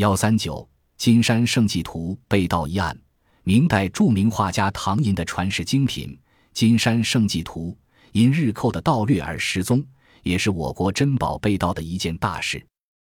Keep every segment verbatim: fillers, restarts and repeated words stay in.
一三九金山胜迹图被盗一案，明代著名画家唐寅的传世精品金山胜迹图因日寇的盗掠而失踪，也是我国珍宝被盗的一件大事。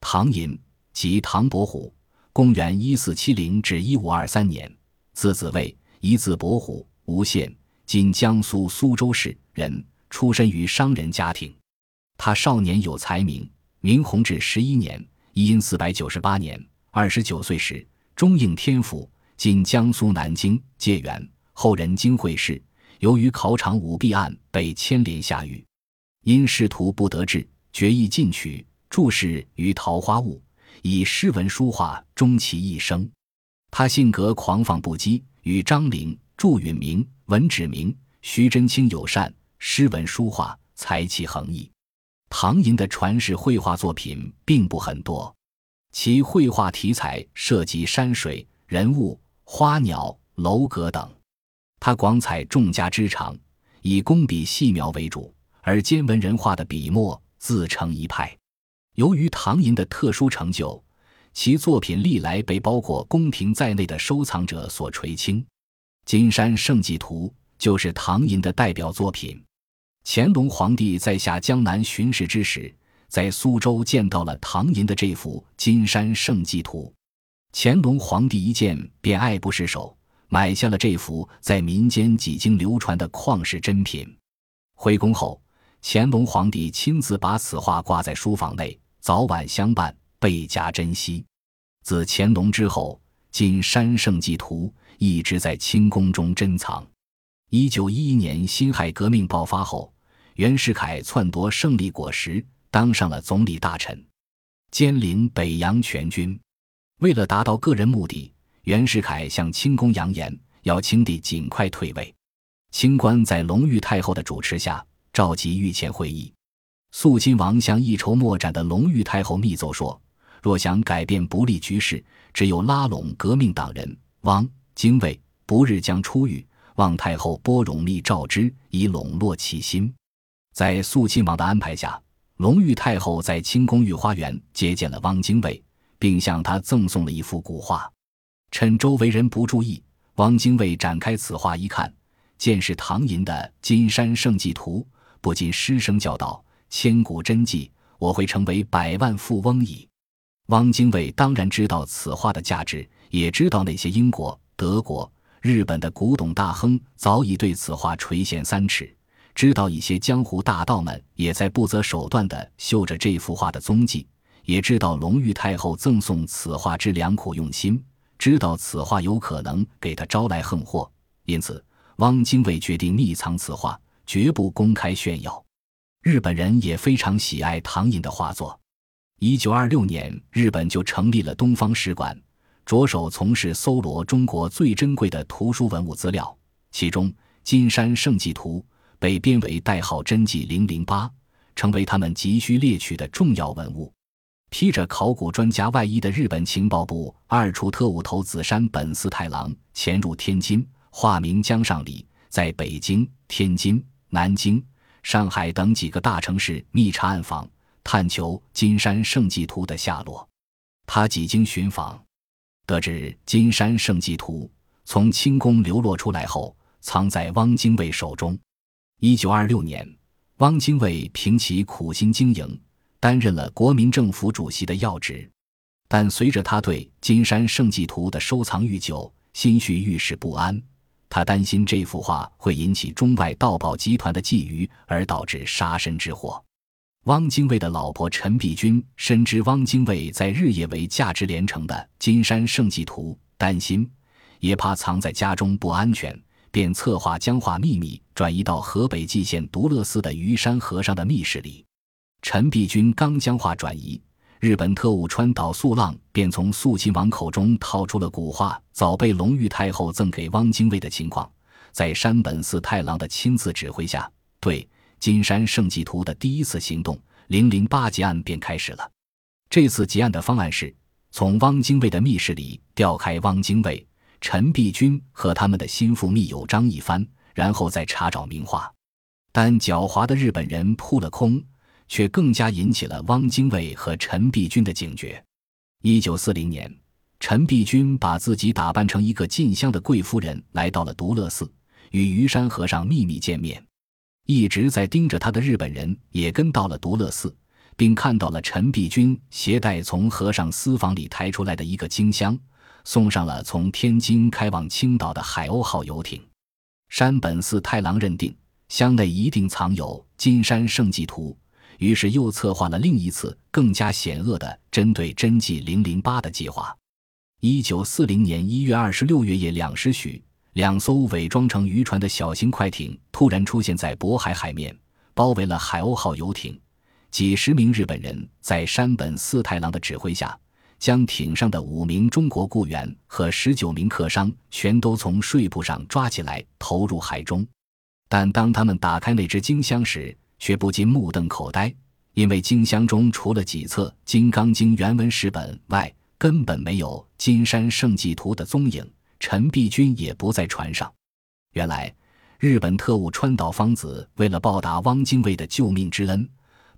唐寅即唐伯虎，公元一四七零至一五二三年，字子卫，一字伯虎，吴县（今江苏苏州市）人，出身于商人家庭。他少年有才名，明弘治十一年一四九八年二十九岁时，中应天府（今江苏南京）解元，后人京会试，由于考场舞弊案被牵连下狱，因仕途不得志，决意进取，注释于桃花坞，以诗文书画终其一生。他性格狂放不羁，与张陵、祝允明、文芷明、徐真卿友善，诗文书画才气横溢。唐寅的传世绘画作品并不很多，其绘画题材涉及山水、人物、花鸟、楼阁等。他广采众家之长，以工笔细描为主，而兼文人画的笔墨自成一派。由于唐寅的特殊成就，其作品历来被包括宫廷在内的收藏者所垂青。金山胜迹图就是唐寅的代表作品。乾隆皇帝在下江南巡视之时，在苏州见到了唐寅的这幅金山胜迹图。乾隆皇帝一见便爱不释手，买下了这幅在民间几经流传的旷世珍品。回宫后，乾隆皇帝亲自把此画挂在书房内，早晚相伴，倍加珍惜。自乾隆之后，金山胜迹图一直在清宫中珍藏。一九一一年辛亥革命爆发后，袁世凯篡夺胜利果实，当上了总理大臣，兼领北洋全军。为了达到个人目的，袁世凯向清宫扬言要清帝尽快退位。清官在隆裕太后的主持下召集御前会议，肃亲王向一筹莫展的隆裕太后密奏说，若想改变不利局势，只有拉拢革命党人，汪精卫不日将出狱，望太后拨冗密召之，以笼络其心。在肃亲王的安排下，隆裕太后在清宫御花园接见了汪精卫，并向他赠送了一幅古画。趁周围人不注意，汪精卫展开此画一看，见是唐寅的金山胜迹图，不禁失声叫道，千古真迹，我会成为百万富翁矣。汪精卫当然知道此画的价值，也知道那些英国、德国、日本的古董大亨早已对此画垂涎三尺，知道一些江湖大盗们也在不择手段地嗅着这幅画的踪迹，也知道隆裕太后赠送此画之良苦用心，知道此画有可能给他招来横祸，因此汪精卫决定秘藏此画，绝不公开炫耀。日本人也非常喜爱唐寅的画作。一九二六年，日本就成立了东方使馆，着手从事搜罗中国最珍贵的图书文物资料，其中金山胜迹图被编为代号真迹零零八，成为他们急需猎取的重要文物。披着考古专家外衣的日本情报部二处特务头子山本四太郎潜入天津，化名江上里，在北京、天津、南京、上海等几个大城市密查暗访，探求金山胜迹图的下落。他几经寻访，得知金山胜迹图从清宫流落出来后，藏在汪精卫手中。一九二六年，汪精卫凭其苦心经营，担任了国民政府主席的要职。但随着他对金山胜迹图的收藏愈久，心绪愈是不安。他担心这幅画会引起中外盗宝集团的觊觎，而导致杀身之祸。汪精卫的老婆陈璧君深知汪精卫在日夜为价值连城的金山胜迹图担心，也怕藏在家中不安全，便策划将画秘密转移到河北蓟县独乐寺的虞山和尚的密室里。陈璧君刚将画转移，日本特务川岛素浪便从肃亲王口中掏出了古画早被隆裕太后赠给汪精卫的情况，在山本四太郎的亲自指挥下，对金山胜迹图的第一次行动零零八劫案便开始了。这次劫案的方案是从汪精卫的密室里调开汪精卫、陈璧君和他们的心腹密友张一帆，然后再查找名画。但狡猾的日本人扑了空，却更加引起了汪精卫和陈璧君的警觉。一九四零年，陈璧君把自己打扮成一个进香的贵夫人，来到了独乐寺，与于山和尚秘密见面。一直在盯着他的日本人也跟到了独乐寺，并看到了陈璧君携带从和尚私房里抬出来的一个经箱，送上了从天津开往青岛的海鸥号游艇。山本寺太郎认定箱内一定藏有金山胜迹图，于是又策划了另一次更加险恶的针对真纪零零八的计划。一九四零年一月二十六日夜两时许，两艘伪装成渔船的小型快艇突然出现在渤海海面，包围了海鸥号游艇。几十名日本人在山本四太郎的指挥下，将艇上的五名中国雇员和十九名客商全都从睡铺上抓起来投入海中。但当他们打开那只经箱时，却不禁目瞪口呆，因为经箱中除了几册《金刚经》原文十本外，根本没有金山胜迹图的踪影，陈璧君也不在船上。原来日本特务川岛芳子为了报答汪精卫的救命之恩，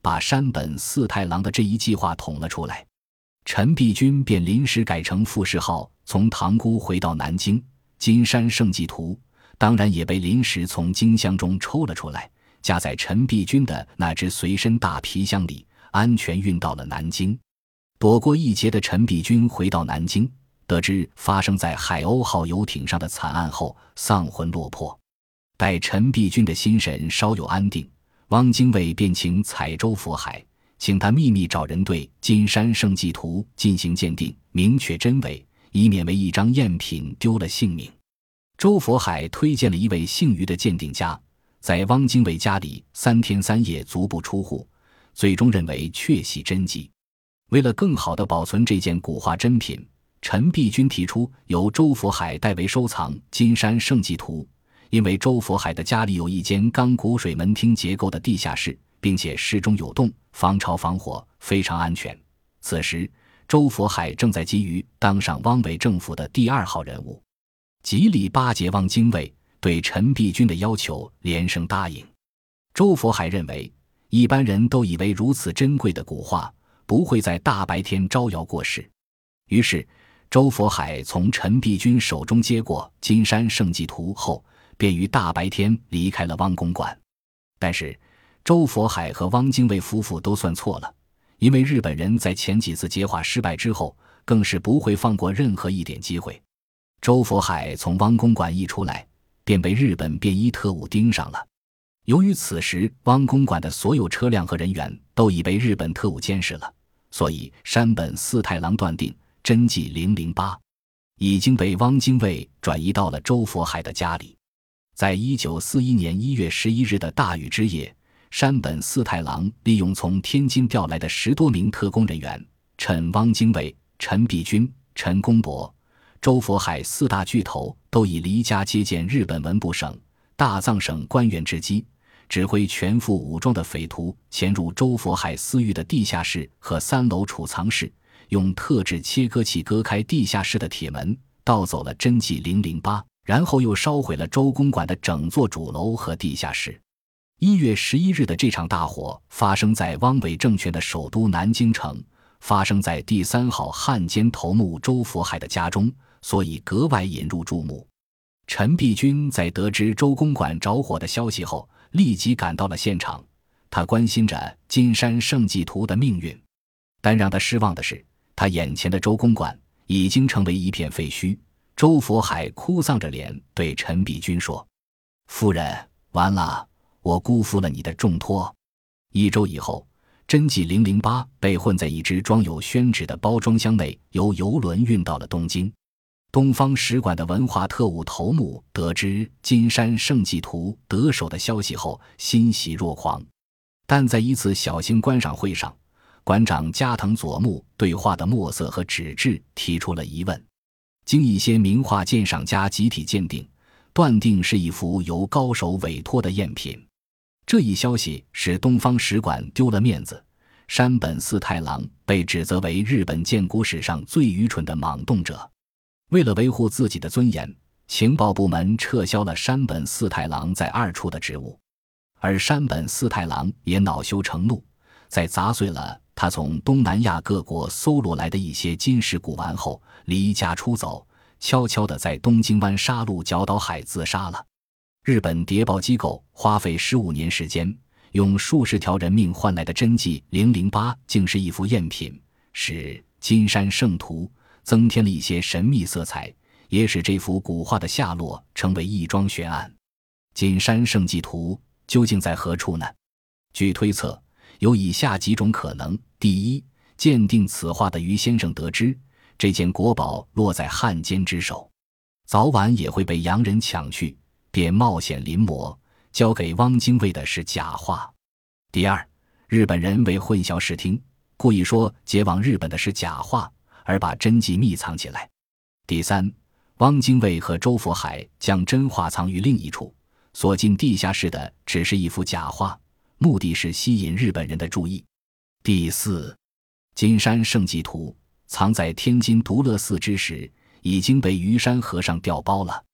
把山本四太郎的这一计划捅了出来。陈璧君便临时改成富士号，从塘沽回到南京。金山胜迹图当然也被临时从经箱中抽了出来，夹在陈璧君的那只随身大皮箱里，安全运到了南京。躲过一劫的陈璧君回到南京，得知发生在海鸥号游艇上的惨案后，丧魂落魄。待陈璧君的心神稍有安定，汪精卫便请采周佛海，请他秘密找人对金山胜迹图进行鉴定，明确真伪，以免为一张赝品丢了性命。周佛海推荐了一位姓于的鉴定家，在汪精卫家里三天三夜足不出户，最终认为确系真迹。为了更好地保存这件古画珍品，陈璧君提出由周佛海代为收藏金山胜迹图。因为周佛海的家里有一间钢骨水门厅结构的地下室，并且室中有洞，防潮防火，非常安全。此时周佛海正在急于当上汪伪政府的第二号人物，极力巴结汪精卫，对陈璧君的要求连声答应。周佛海认为一般人都以为如此珍贵的古画不会在大白天招摇过市，于是周佛海从陈璧君手中接过金山胜迹图后，便于大白天离开了汪公馆。但是周佛海和汪精卫夫妇都算错了，因为日本人在前几次劫画失败之后，更是不会放过任何一点机会。周佛海从汪公馆一出来，便被日本便衣特务盯上了。由于此时汪公馆的所有车辆和人员都已被日本特务监视了，所以山本四太郎断定真纪零零八已经被汪精卫转移到了周佛海的家里。在一九四一年一月十一日的大雨之夜，山本四太郎利用从天津调来的十多名特工人员，趁汪精卫、陈璧君、陈公博、周佛海四大巨头都已离家接见日本文部省、大藏省官员之机，指挥全副武装的匪徒潜入周佛海私域的地下室和三楼储藏室，用特制切割器割开地下室的铁门，盗走了真纪零零八。然后又烧毁了周公馆的整座主楼和地下室。一月十一日的这场大火发生在汪伪政权的首都南京城，发生在第三号汉奸头目周佛海的家中，所以格外引入注目。陈璧君在得知周公馆着火的消息后，立即赶到了现场，他关心着金山胜迹图的命运。但让他失望的是，他眼前的周公馆已经成为一片废墟。周佛海哭丧着脸对陈璧君说：“夫人，完了，我辜负了你的重托。”一周以后，真纪零零八被混在一只装有宣纸的包装箱内，由邮轮运到了东京。东方使馆的文化特务头目得知金山胜迹图得手的消息后，欣喜若狂。但在一次小型观赏会上，馆长加藤佐木对画的墨色和纸质提出了疑问。经一些名画鉴赏家集体鉴定，断定是一幅由高手委托的赝品。这一消息使东方使馆丢了面子，山本四太郎被指责为日本建国史上最愚蠢的莽动者。为了维护自己的尊严，情报部门撤销了山本四太郎在二处的职务，而山本四太郎也恼羞成怒，在砸碎了他从东南亚各国搜罗来的一些金石古玩后，离家出走，悄悄地在东京湾沙鹿角岛海自杀了。日本谍报机构花费十五年时间，用数十条人命换来的真迹零零八竟是一幅赝品，使金山圣徒增添了一些神秘色彩，也使这幅古画的下落成为一桩悬案。金山圣迹图究竟在何处呢？据推测，有以下几种可能：第一，鉴定此画的于先生得知这件国宝落在汉奸之手，早晚也会被洋人抢去，便冒险临摹，交给汪精卫的是假画。第二，日本人为混淆视听，故意说劫往日本的是假画，而把真迹密藏起来。第三，汪精卫和周佛海将真画藏于另一处，所进地下室的只是一幅假画，目的是吸引日本人的注意。第四，金山圣迹图藏在天津独乐寺之时，已经被于山和尚调包了。